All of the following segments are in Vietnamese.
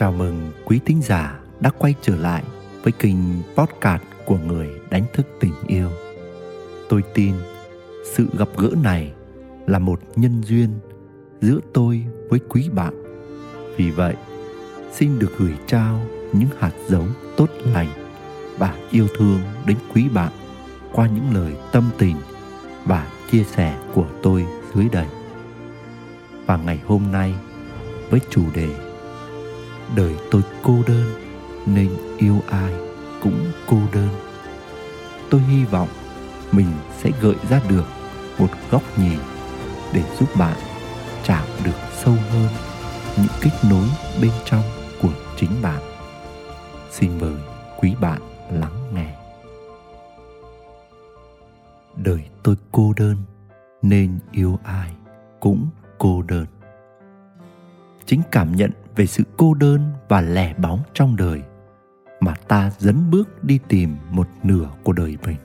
Chào mừng quý thính giả đã quay trở lại với kênh podcast của Người Đánh Thức Tình Yêu. Tôi tin sự gặp gỡ này là một nhân duyên giữa tôi với quý bạn. Vì vậy, xin được gửi trao những hạt giống tốt lành và yêu thương đến quý bạn qua những lời tâm tình và chia sẻ của tôi dưới đây. Và ngày hôm nay với chủ đề Đời tôi cô đơn nên yêu ai cũng cô đơn, tôi hy vọng mình sẽ gợi ra được một góc nhìn để giúp bạn chạm được sâu hơn những kết nối bên trong của chính bạn. Xin mời quý bạn lắng nghe. Đời tôi cô đơn nên yêu ai cũng cô đơn. Chính cảm nhận về sự cô đơn và lẻ bóng trong đời mà ta dấn bước đi tìm một nửa của đời mình.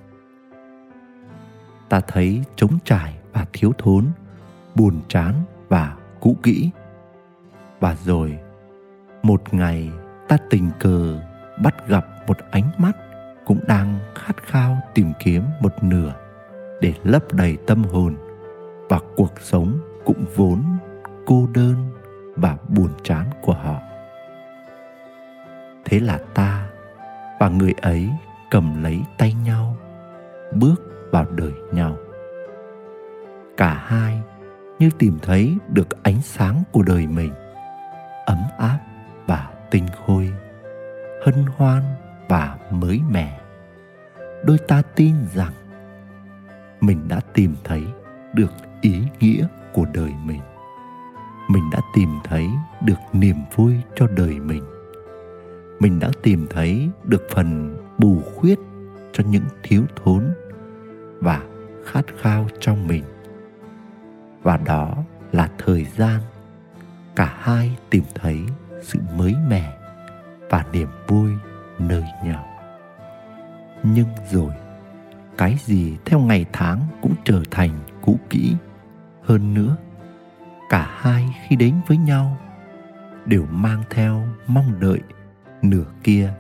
Ta thấy trống trải và thiếu thốn, buồn chán và cũ kỹ. Và rồi, một ngày ta tình cờ bắt gặp một ánh mắt cũng đang khát khao tìm kiếm một nửa để lấp đầy tâm hồn, và cuộc sống cũng vốn cô đơn và buồn chán của họ. Thế là ta và người ấy cầm lấy tay nhau, bước vào đời nhau. Cả hai như tìm thấy được ánh sáng của đời mình, ấm áp và tinh khôi, hân hoan và mới mẻ. Đôi ta tin rằng mình đã tìm thấy được ý nghĩa của đời mình. Mình đã tìm thấy được niềm vui cho đời mình. Mình đã tìm thấy được phần bù khuyết cho những thiếu thốn và khát khao trong mình. Và đó là thời gian cả hai tìm thấy sự mới mẻ và niềm vui nơi nhau. Nhưng rồi, cái gì theo ngày tháng cũng trở thành cũ kỹ. Hơn nữa, cả hai khi đến với nhau đều mang theo mong đợi nửa kia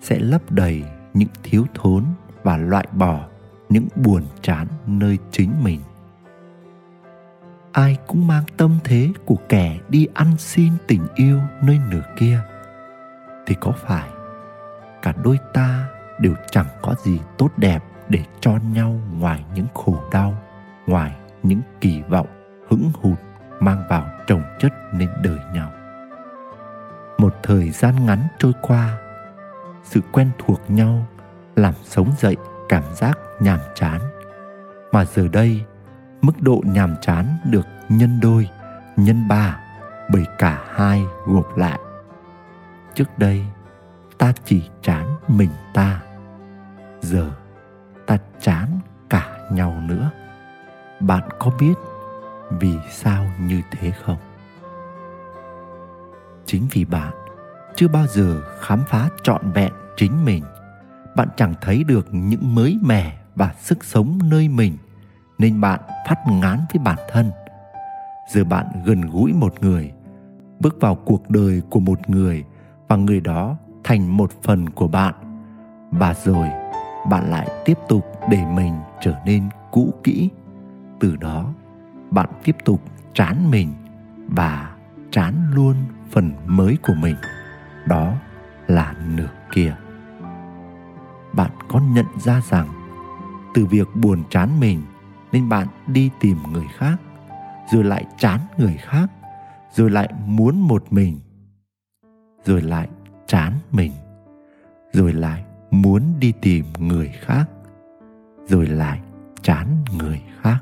sẽ lấp đầy những thiếu thốn và loại bỏ những buồn chán nơi chính mình. Ai cũng mang tâm thế của kẻ đi ăn xin tình yêu nơi nửa kia, thì có phải cả đôi ta đều chẳng có gì tốt đẹp để cho nhau ngoài những khổ đau, ngoài những kỳ vọng hững hụt mang vào chồng chất nên đời nhau. Một thời gian ngắn trôi qua, sự quen thuộc nhau làm sống dậy cảm giác nhàm chán. Mà giờ đây, mức độ nhàm chán được nhân đôi, nhân ba bởi cả hai gộp lại. Trước đây, ta chỉ chán mình ta. Giờ, ta chán cả nhau nữa. Bạn có biết vì sao như thế không? Chính vì bạn chưa bao giờ khám phá trọn vẹn chính mình, bạn chẳng thấy được những mới mẻ và sức sống nơi mình, nên bạn phát ngán với bản thân. Giờ bạn gần gũi một người, bước vào cuộc đời của một người, và người đó thành một phần của bạn. Và rồi bạn lại tiếp tục để mình trở nên cũ kỹ. Từ đó bạn tiếp tục chán mình và chán luôn phần mới của mình, đó là nửa kia. Bạn có nhận ra rằng từ việc buồn chán mình nên bạn đi tìm người khác, rồi lại chán người khác, rồi lại muốn một mình, rồi lại chán mình, rồi lại muốn đi tìm người khác, rồi lại chán người khác.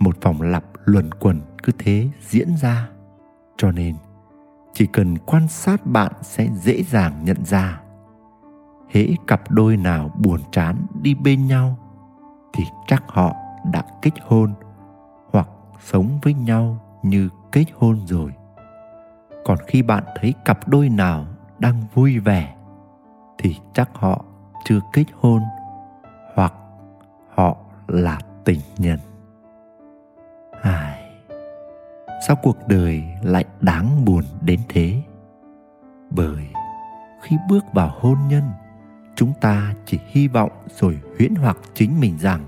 Một vòng lặp luẩn quẩn cứ thế diễn ra. Cho nên, chỉ cần quan sát bạn sẽ dễ dàng nhận ra, hễ cặp đôi nào buồn chán đi bên nhau thì chắc họ đã kết hôn hoặc sống với nhau như kết hôn rồi. Còn khi bạn thấy cặp đôi nào đang vui vẻ thì chắc họ chưa kết hôn hoặc họ là tình nhân. Sao cuộc đời lại đáng buồn đến thế? Bởi khi bước vào hôn nhân, chúng ta chỉ hy vọng rồi huyễn hoặc chính mình rằng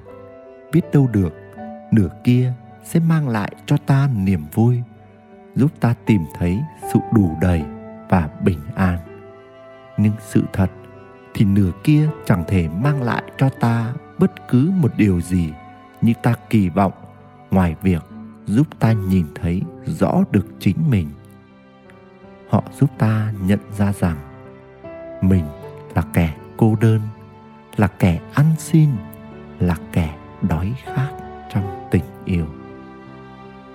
biết đâu được nửa kia sẽ mang lại cho ta niềm vui, giúp ta tìm thấy sự đủ đầy và bình an. Nhưng sự thật thì nửa kia chẳng thể mang lại cho ta bất cứ một điều gì như ta kỳ vọng, ngoài việc giúp ta nhìn thấy rõ được chính mình. Họ giúp ta nhận ra rằng mình là kẻ cô đơn, là kẻ ăn xin, là kẻ đói khát trong tình yêu.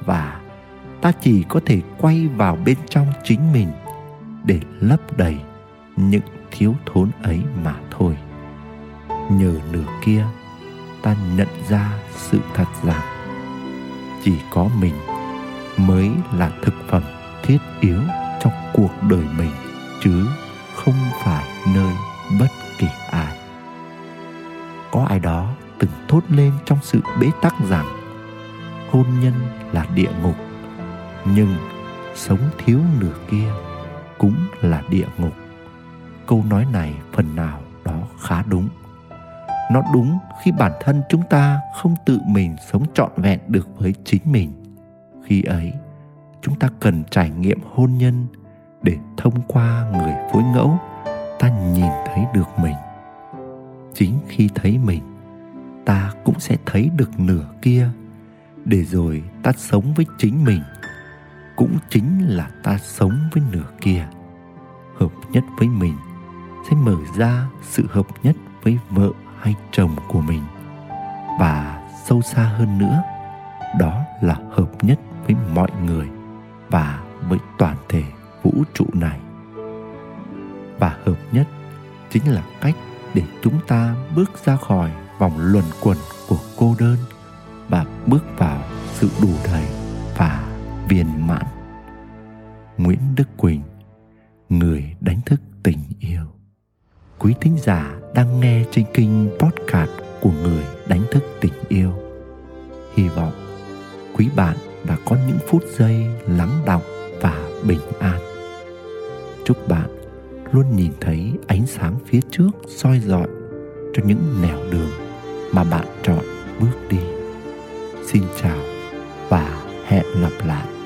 Và ta chỉ có thể quay vào bên trong chính mình để lấp đầy những thiếu thốn ấy mà thôi. Nhờ nửa kia, ta nhận ra sự thật rằng chỉ có mình mới là thực phẩm thiết yếu trong cuộc đời mình, chứ không phải nơi bất kỳ ai. Có ai đó từng thốt lên trong sự bế tắc rằng hôn nhân là địa ngục, nhưng sống thiếu nửa kia cũng là địa ngục. Câu nói này phần nào đó khá đúng. Nó đúng khi bản thân chúng ta không tự mình sống trọn vẹn được với chính mình. Khi ấy, chúng ta cần trải nghiệm hôn nhân để thông qua người phối ngẫu, ta nhìn thấy được mình. Chính khi thấy mình, ta cũng sẽ thấy được nửa kia, để rồi ta sống với chính mình, cũng chính là ta sống với nửa kia. Hợp nhất với mình sẽ mở ra sự hợp nhất với vợ hay chồng của mình, và sâu xa hơn nữa, đó là hợp nhất với mọi người và với toàn thể vũ trụ này. Và hợp nhất chính là cách để chúng ta bước ra khỏi vòng luẩn quẩn của cô đơn và bước vào sự đủ đầy và viên mãn. Nguyễn Đức Quỳnh, người đánh thức tình yêu. Quý thính giả đang nghe trên kênh podcast của Người Đánh Thức Tình Yêu. Hy vọng quý bạn đã có những phút giây lắng đọng và bình an. Chúc bạn luôn nhìn thấy ánh sáng phía trước soi rọi cho những nẻo đường mà bạn chọn bước đi. Xin chào và hẹn gặp lại.